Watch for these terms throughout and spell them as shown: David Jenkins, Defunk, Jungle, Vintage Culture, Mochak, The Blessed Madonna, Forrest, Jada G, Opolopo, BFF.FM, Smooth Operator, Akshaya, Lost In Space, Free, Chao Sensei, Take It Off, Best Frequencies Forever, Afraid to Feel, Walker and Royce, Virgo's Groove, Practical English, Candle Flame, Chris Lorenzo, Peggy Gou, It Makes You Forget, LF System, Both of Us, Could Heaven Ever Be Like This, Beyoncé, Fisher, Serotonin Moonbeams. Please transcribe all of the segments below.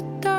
to dive.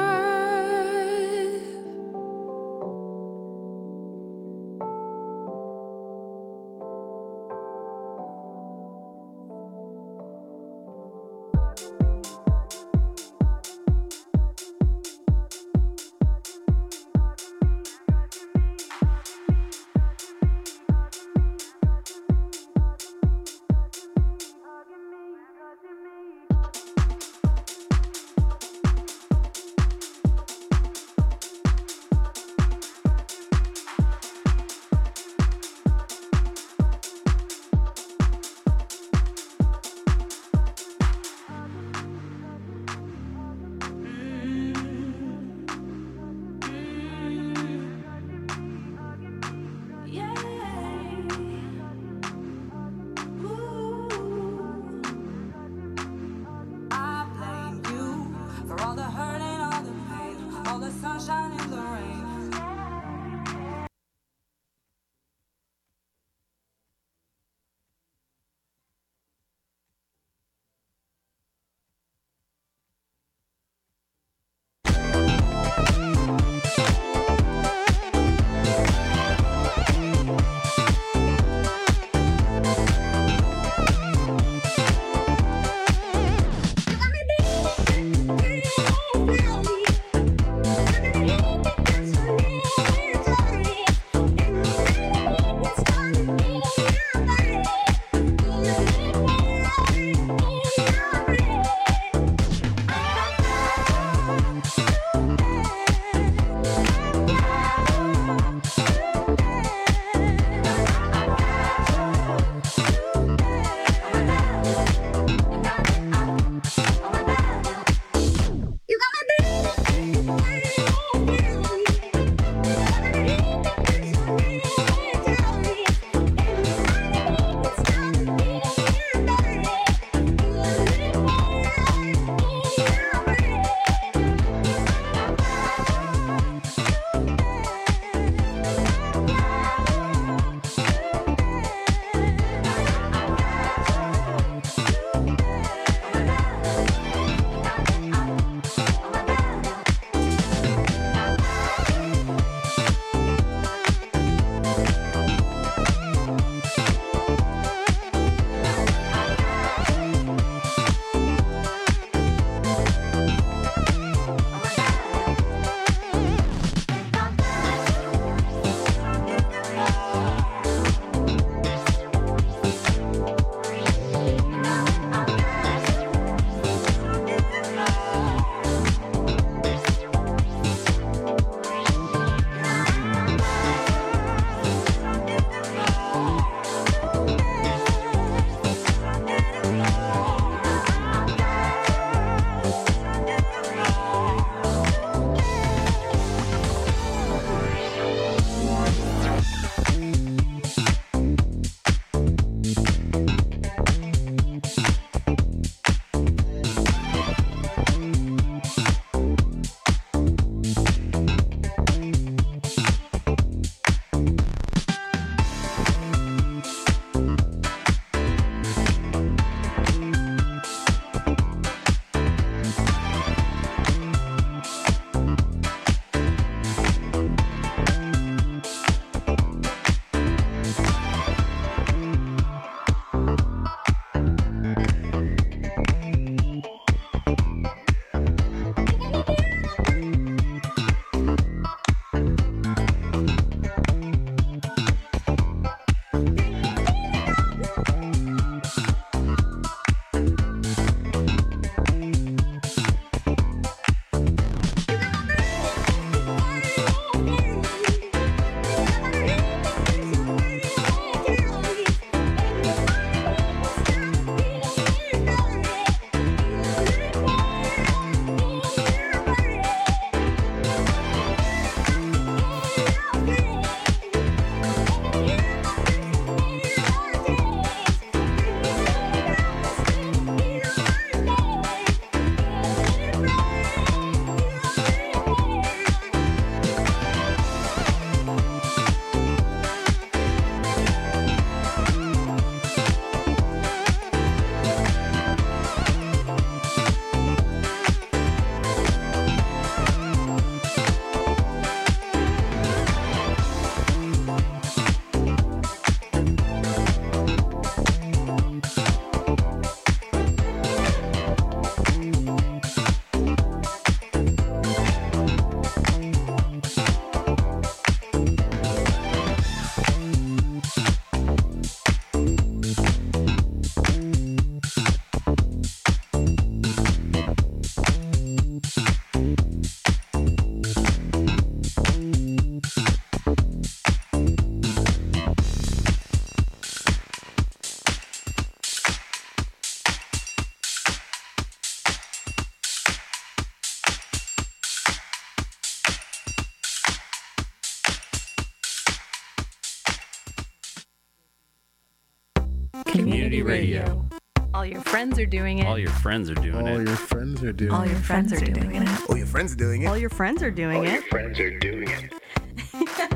Community Radio. All your friends are doing it. All your friends are doing it. All your friends are doing it. All your friends are doing it. All your friends are doing it. All your friends are doing it. All your friends are doing it.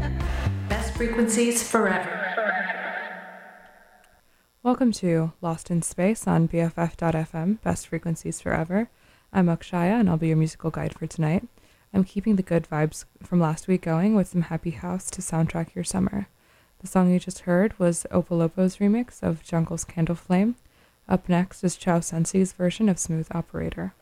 Best Frequencies Forever. Welcome to Lost in Space on BFF.FM, Best Frequencies Forever. I'm Akshaya, and I'll be your musical guide for tonight. I'm keeping the good vibes from last week going with some happy house to soundtrack your summer. The song you just heard was Opolopo's remix of Jungle's Candle Flame. Up next is Chao Sensei's version of Smooth Operator.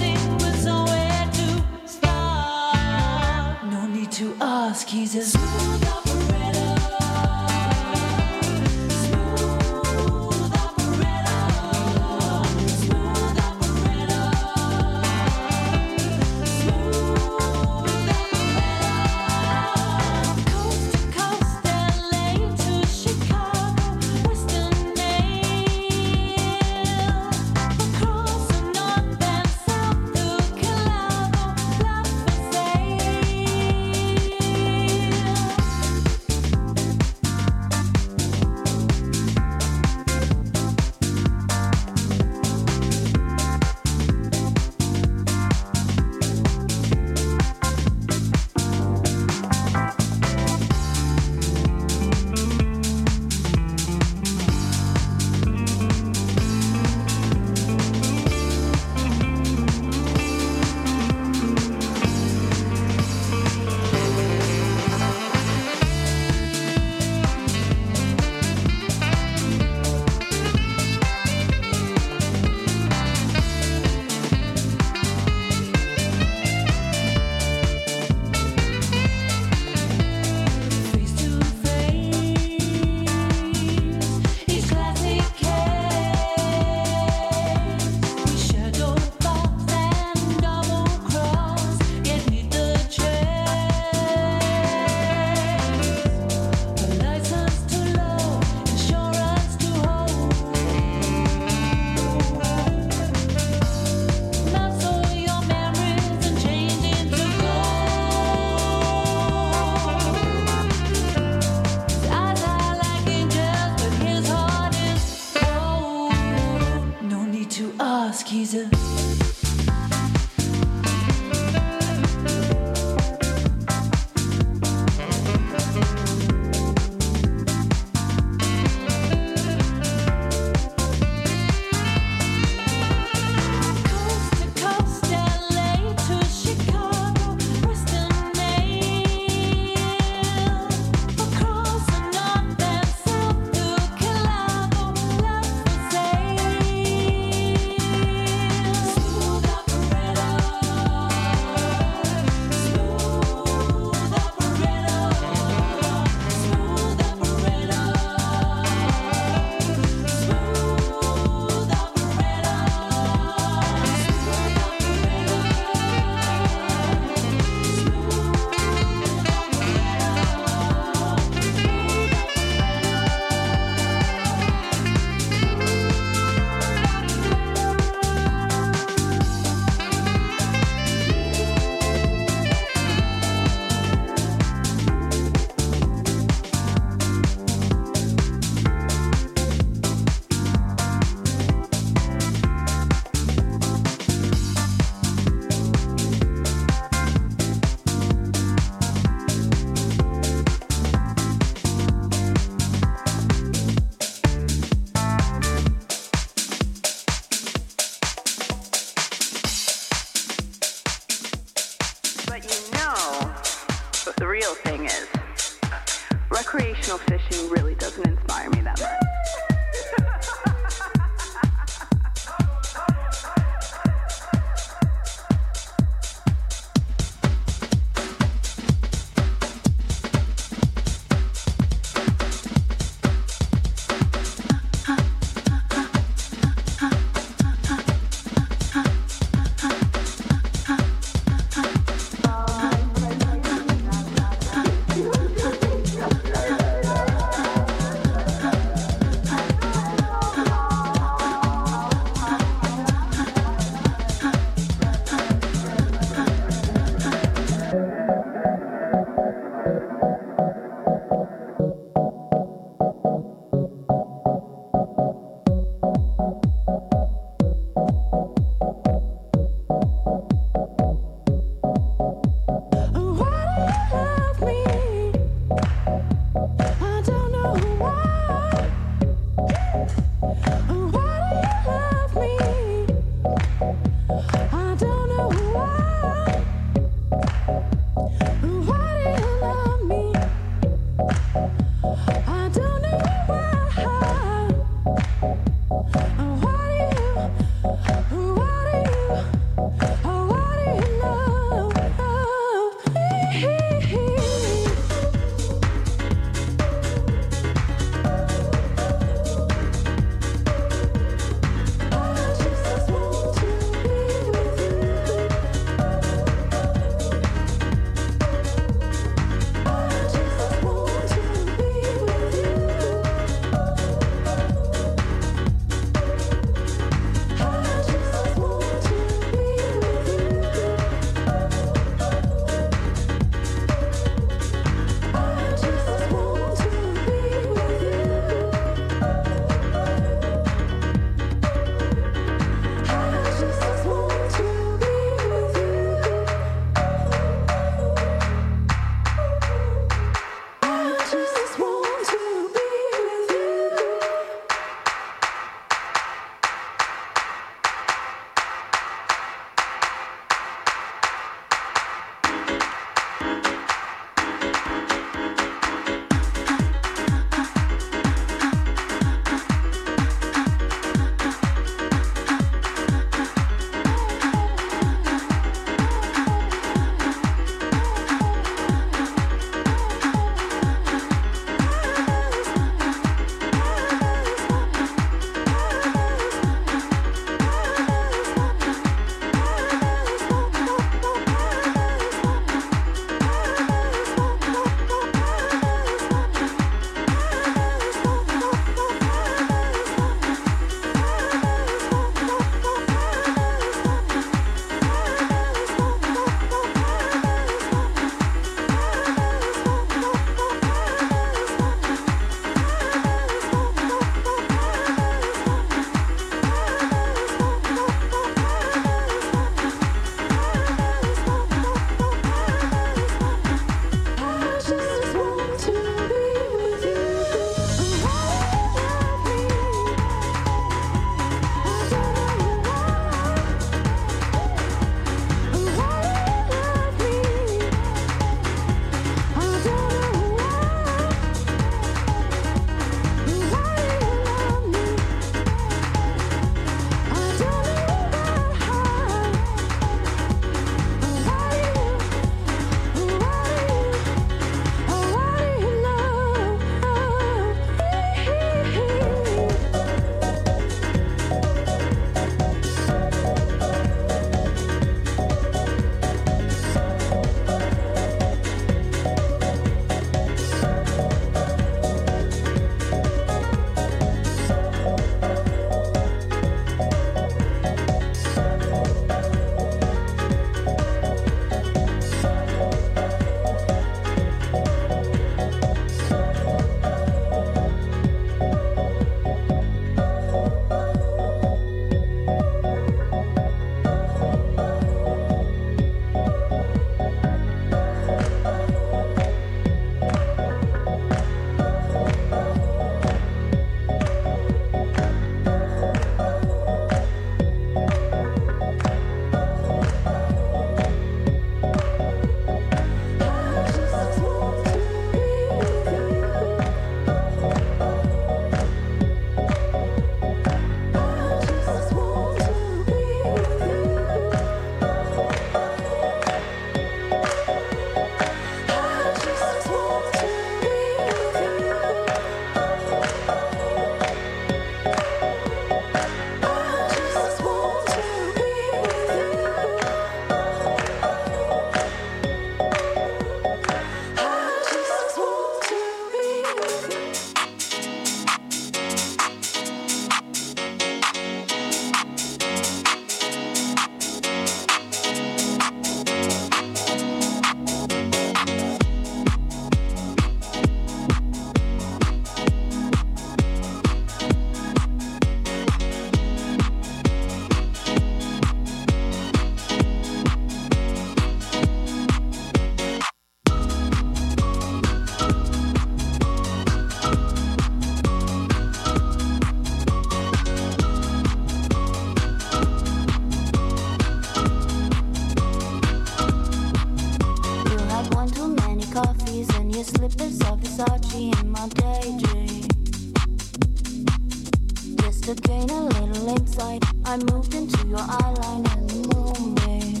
to gain a little insight. I moved into your eyeline and the moon waves.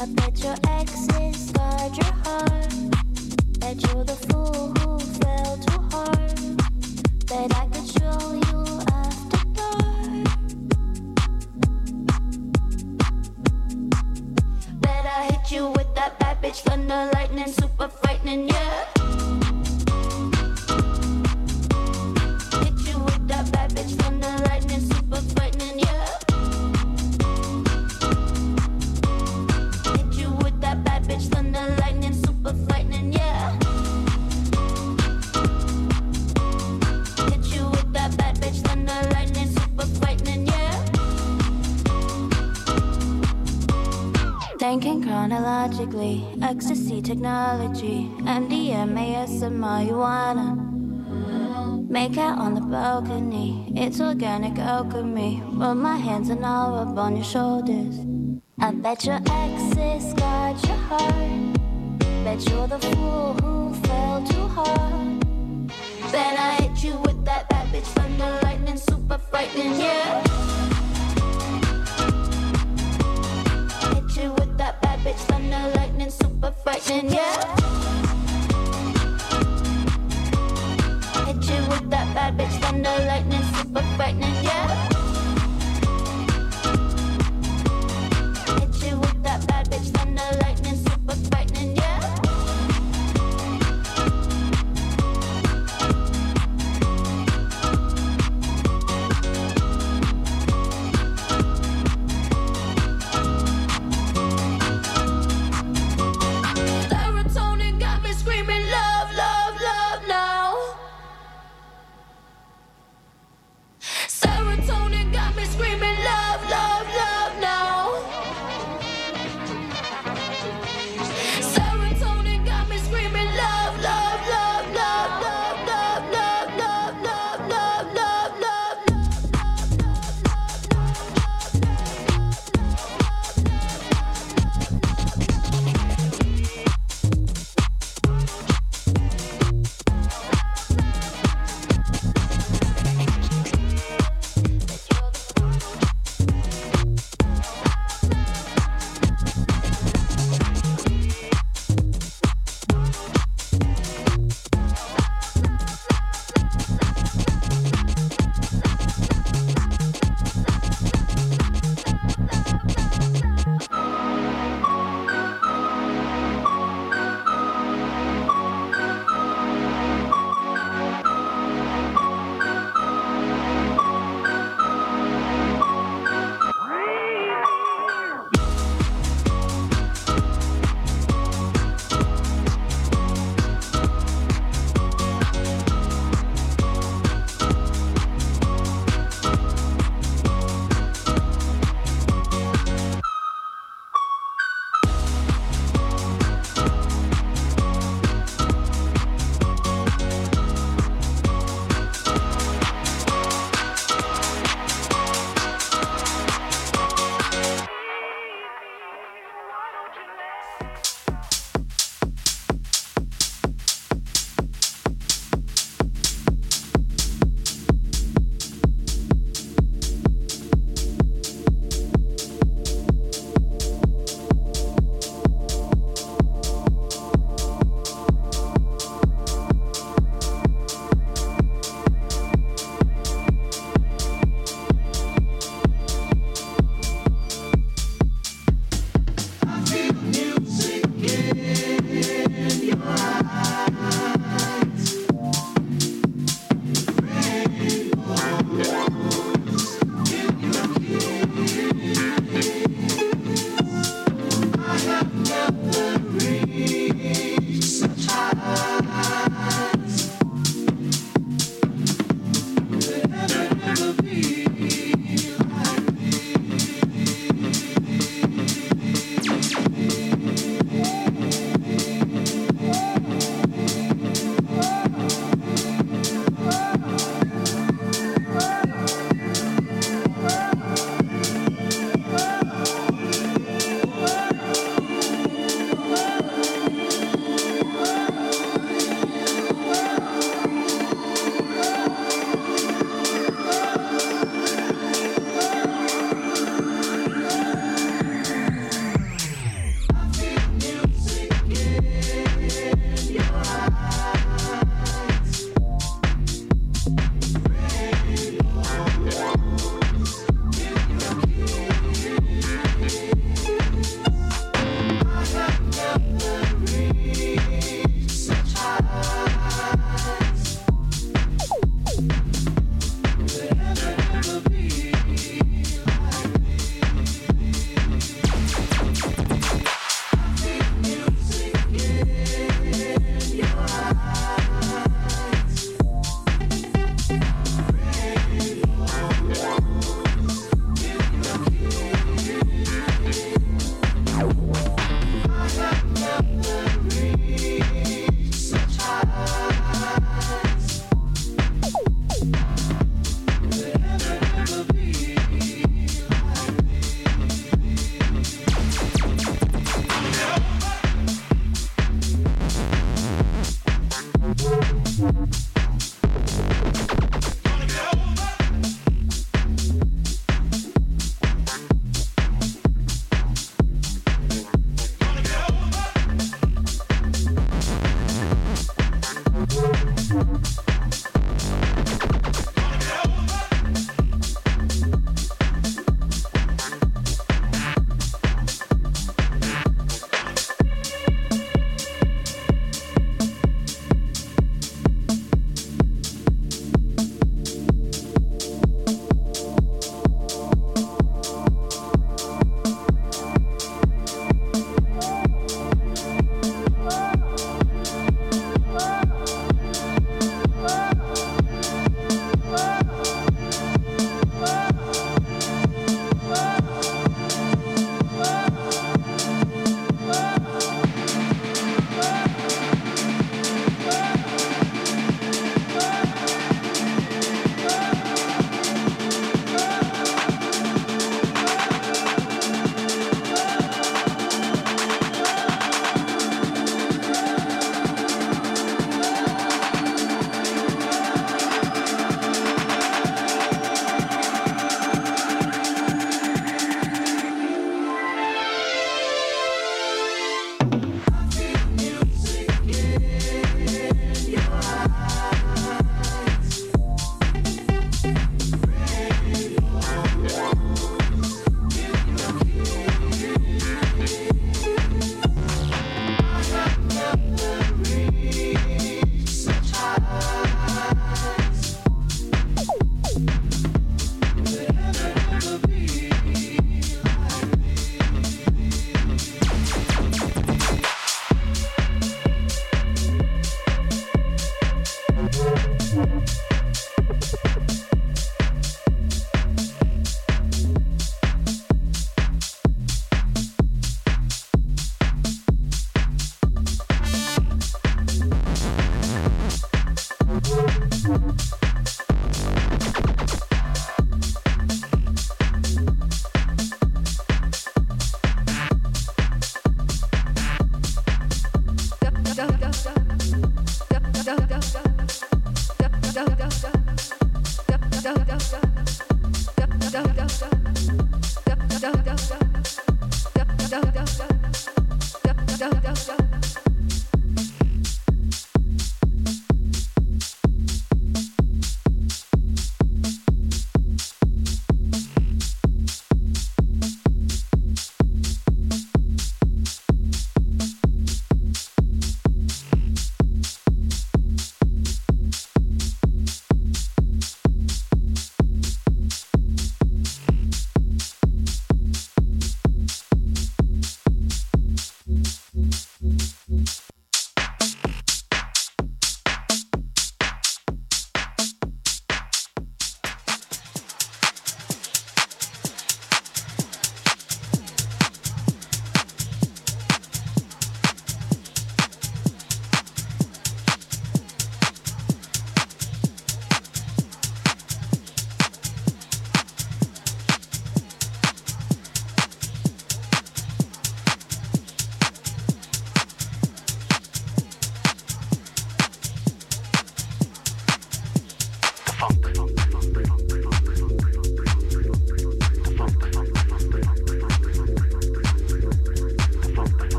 I bet your exes guard your heart. Bet you're the fool who fell too hard. Bet I could show you after dark. Bet I hit you with that bad bitch thunder lightning, super frightening, yeah. Thinking chronologically, ecstasy technology, MDMA, and marijuana. Make out on the balcony, it's organic alchemy. Put my hands and all up on your shoulders. I bet your exes got your heart. Bet you're the fool who fell too hard. Bet I hit you with that bad bitch thunder lightning, super frightening, yeah. Bitch, thunder, lightning, super frightening, yeah. Hit you with that bad bitch, thunder, lightning, super frightening, yeah. Hit you with that bad bitch, thunder, lightning, super frightening,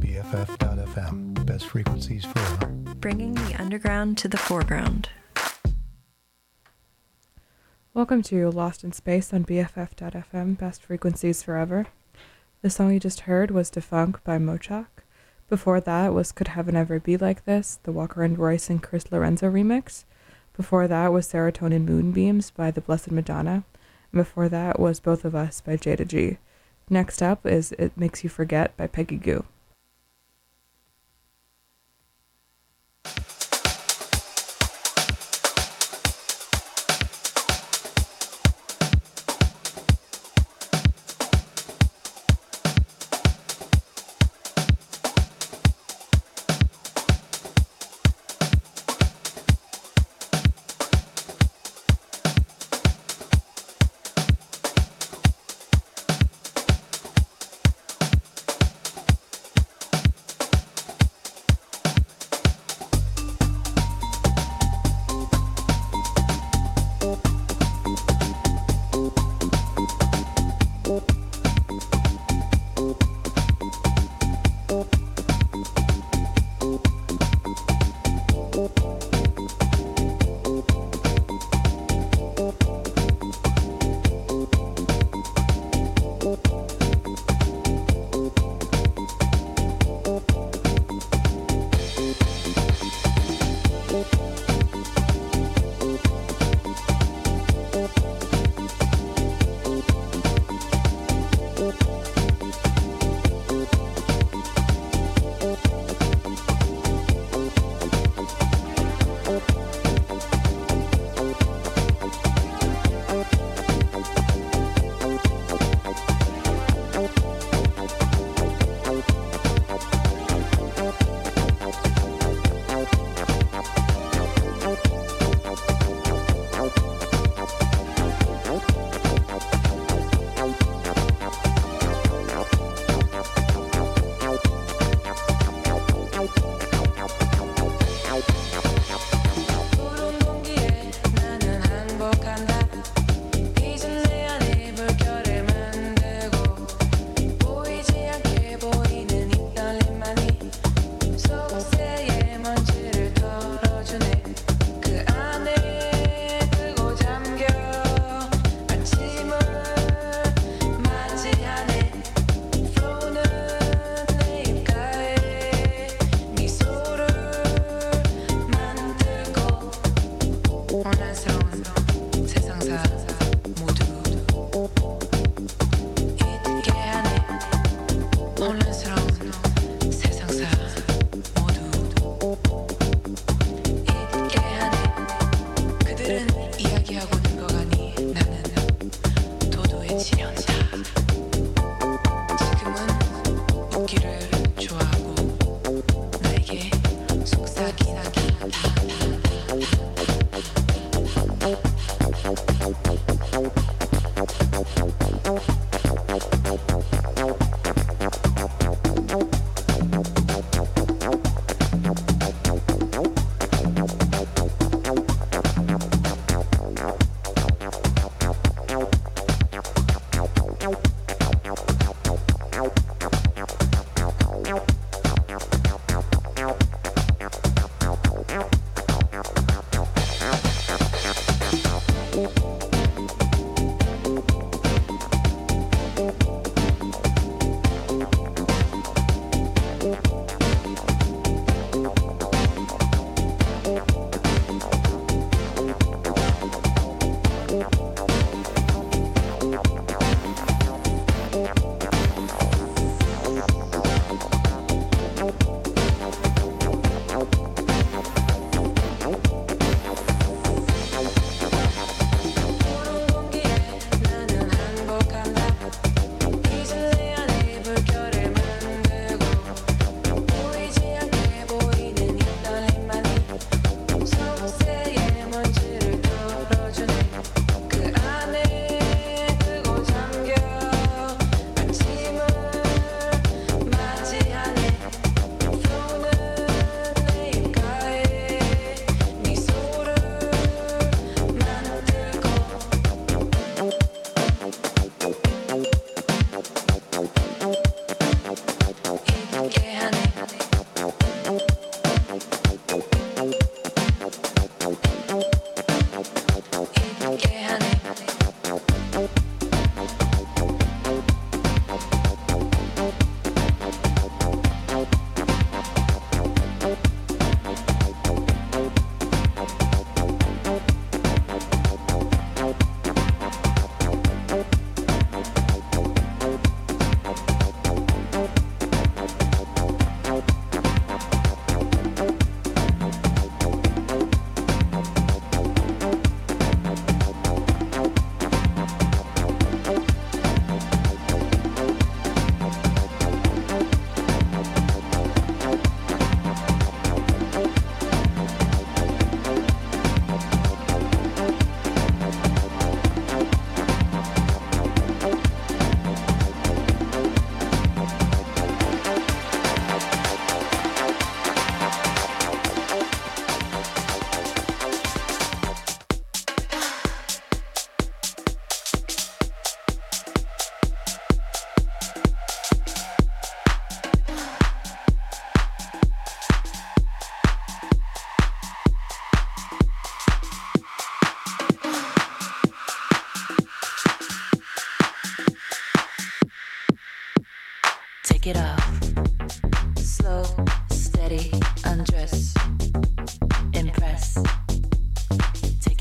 BFF.FM, Best Frequencies Forever. Bringing the underground to the foreground. Welcome to Lost in Space on BFF.FM, Best Frequencies Forever. The song you just heard was Defunk by Mochak. Before that was Could Heaven Ever Be Like This, the Walker and Royce and Chris Lorenzo remix. Before that was Serotonin Moonbeams by The Blessed Madonna. And before that was Both of Us by Jada G. Next up is It Makes You Forget by Peggy Gou.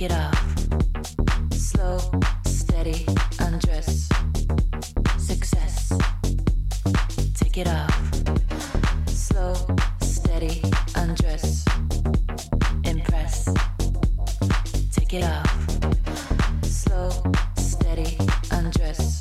take it off. Slow, steady, undress. Success. Take it off. Slow, steady, undress. Impress. Take it off. Slow, steady, undress.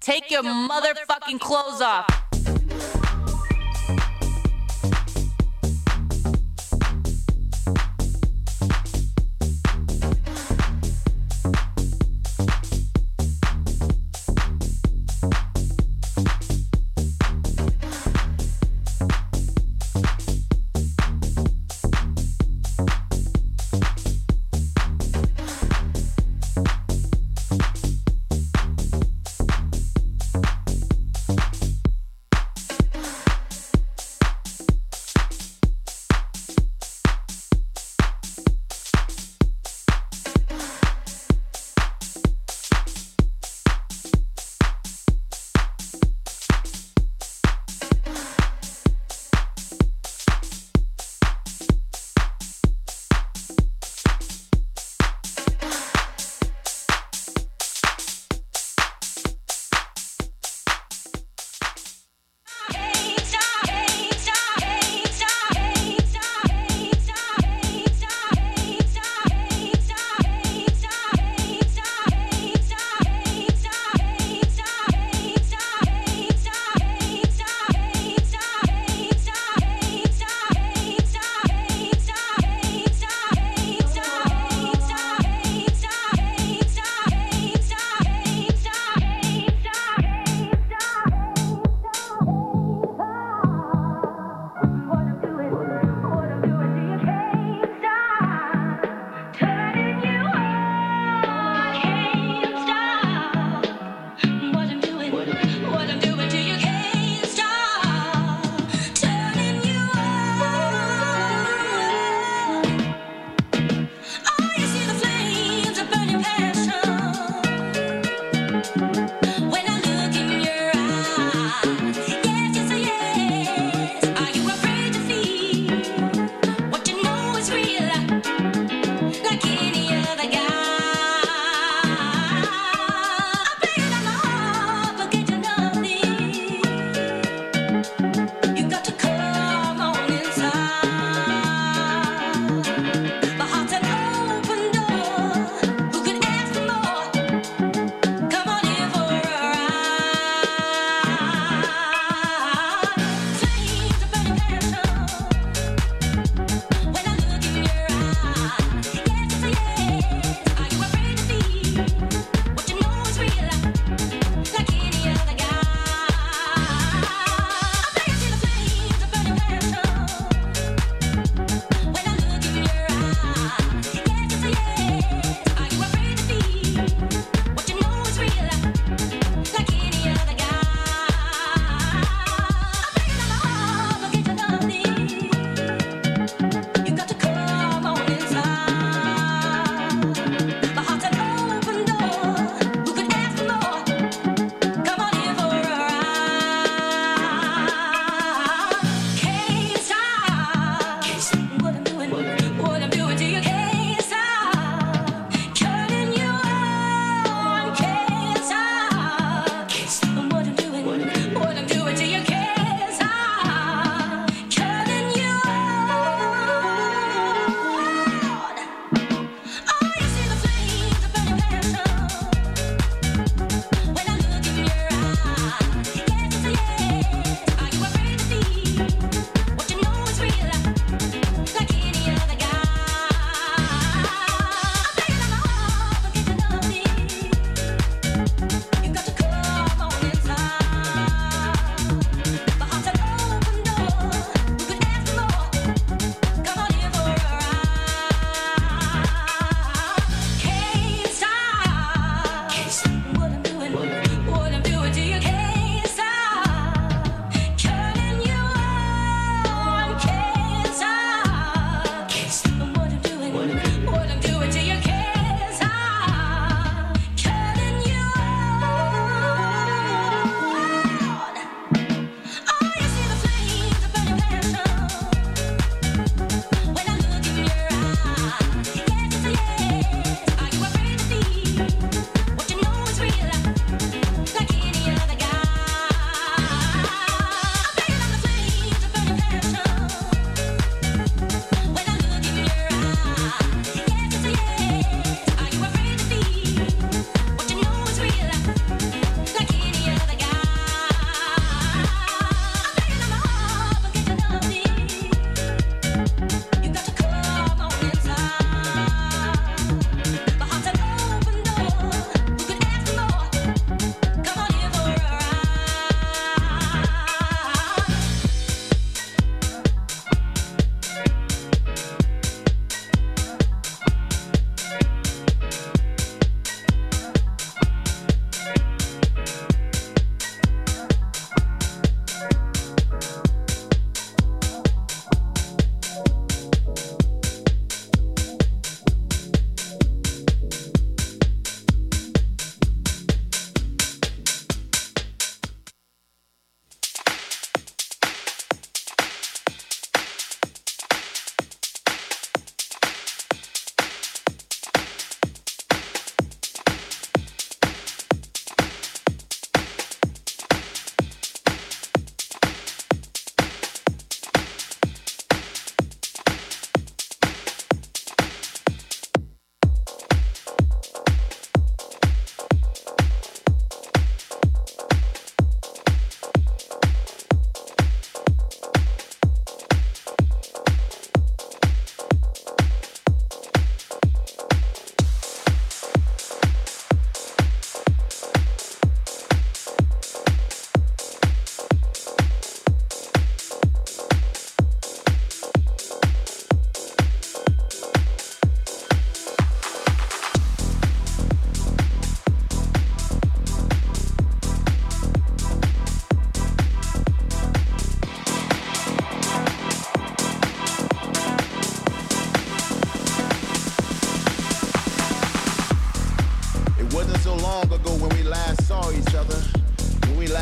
Take your motherfucking clothes off.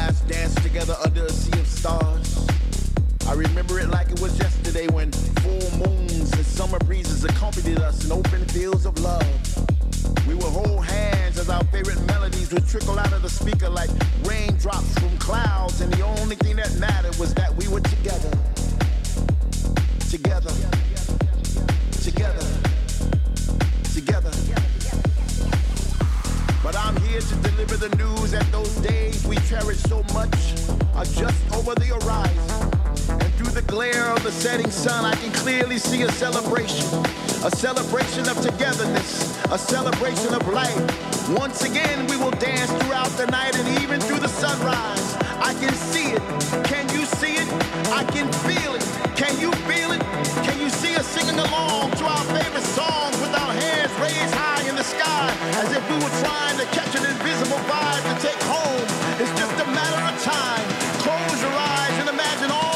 lives danced together under a sea of stars. I remember it like it was yesterday when full moons and summer breezes accompanied us in open fields of love. We would hold hands as our favorite melodies would trickle out of the speaker like raindrops from clouds, and the only thing that mattered was that we were together. Together. Together. Together. But I'm here to deliver the news that those days we cherish so much are just over the horizon. And through the glare of the setting sun, I can clearly see a celebration. A celebration of togetherness, a celebration of life. Once again, we will dance throughout the night and even through the sunrise. I can see it. Can you see it? I can feel it. Can you feel it? Can you see us singing along to our favorite songs with our hands raised high in the sky as if we were trying to catch an invisible vibe to take home? It's just a matter of time. Close your eyes and imagine all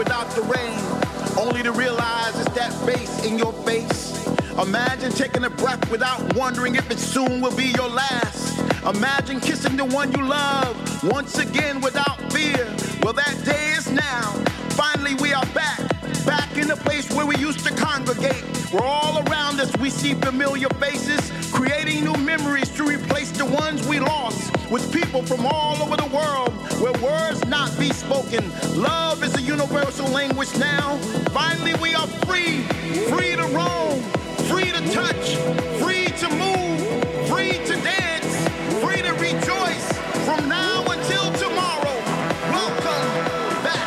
without the rain, only to realize it's that face in your face. Imagine taking a breath without wondering if it soon will be your last. Imagine kissing the one you love once again without fear. Well, that day is now. Finally, we are back in the place where we used to congregate. We're all around us. We see familiar faces, creating new memories to replace the ones we lost with people from all over the world where words not be spoken. Love is a universal language now. Finally, we are free, free to roam, free to touch, free to move, free to dance, free to rejoice from now until tomorrow. Welcome back.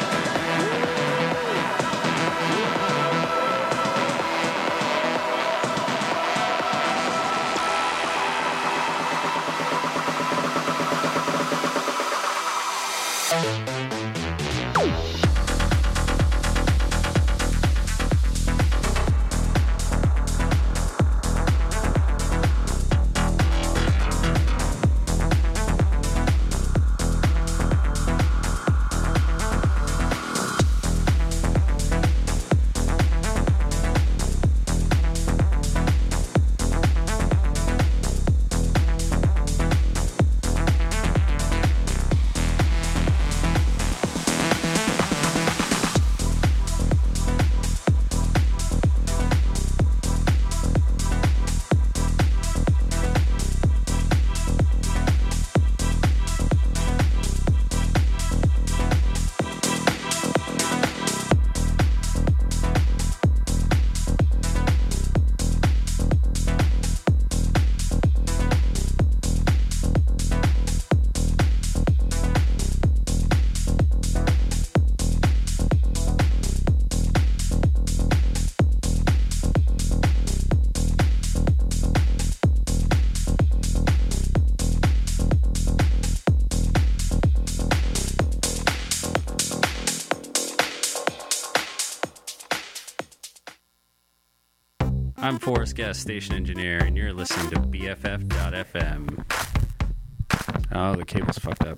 I'm Forrest, guest station engineer, and you're listening to BFF.FM. Oh, the cable's fucked up.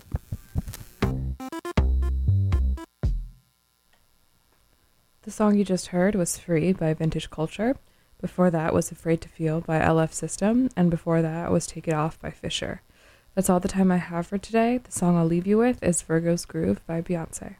The song you just heard was Free by Vintage Culture. Before that was Afraid to Feel by LF System, and before that was Take It Off by Fisher. That's all the time I have for today. The song I'll leave you with is Virgo's Groove by Beyoncé.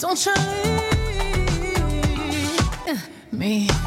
Don't you leave me.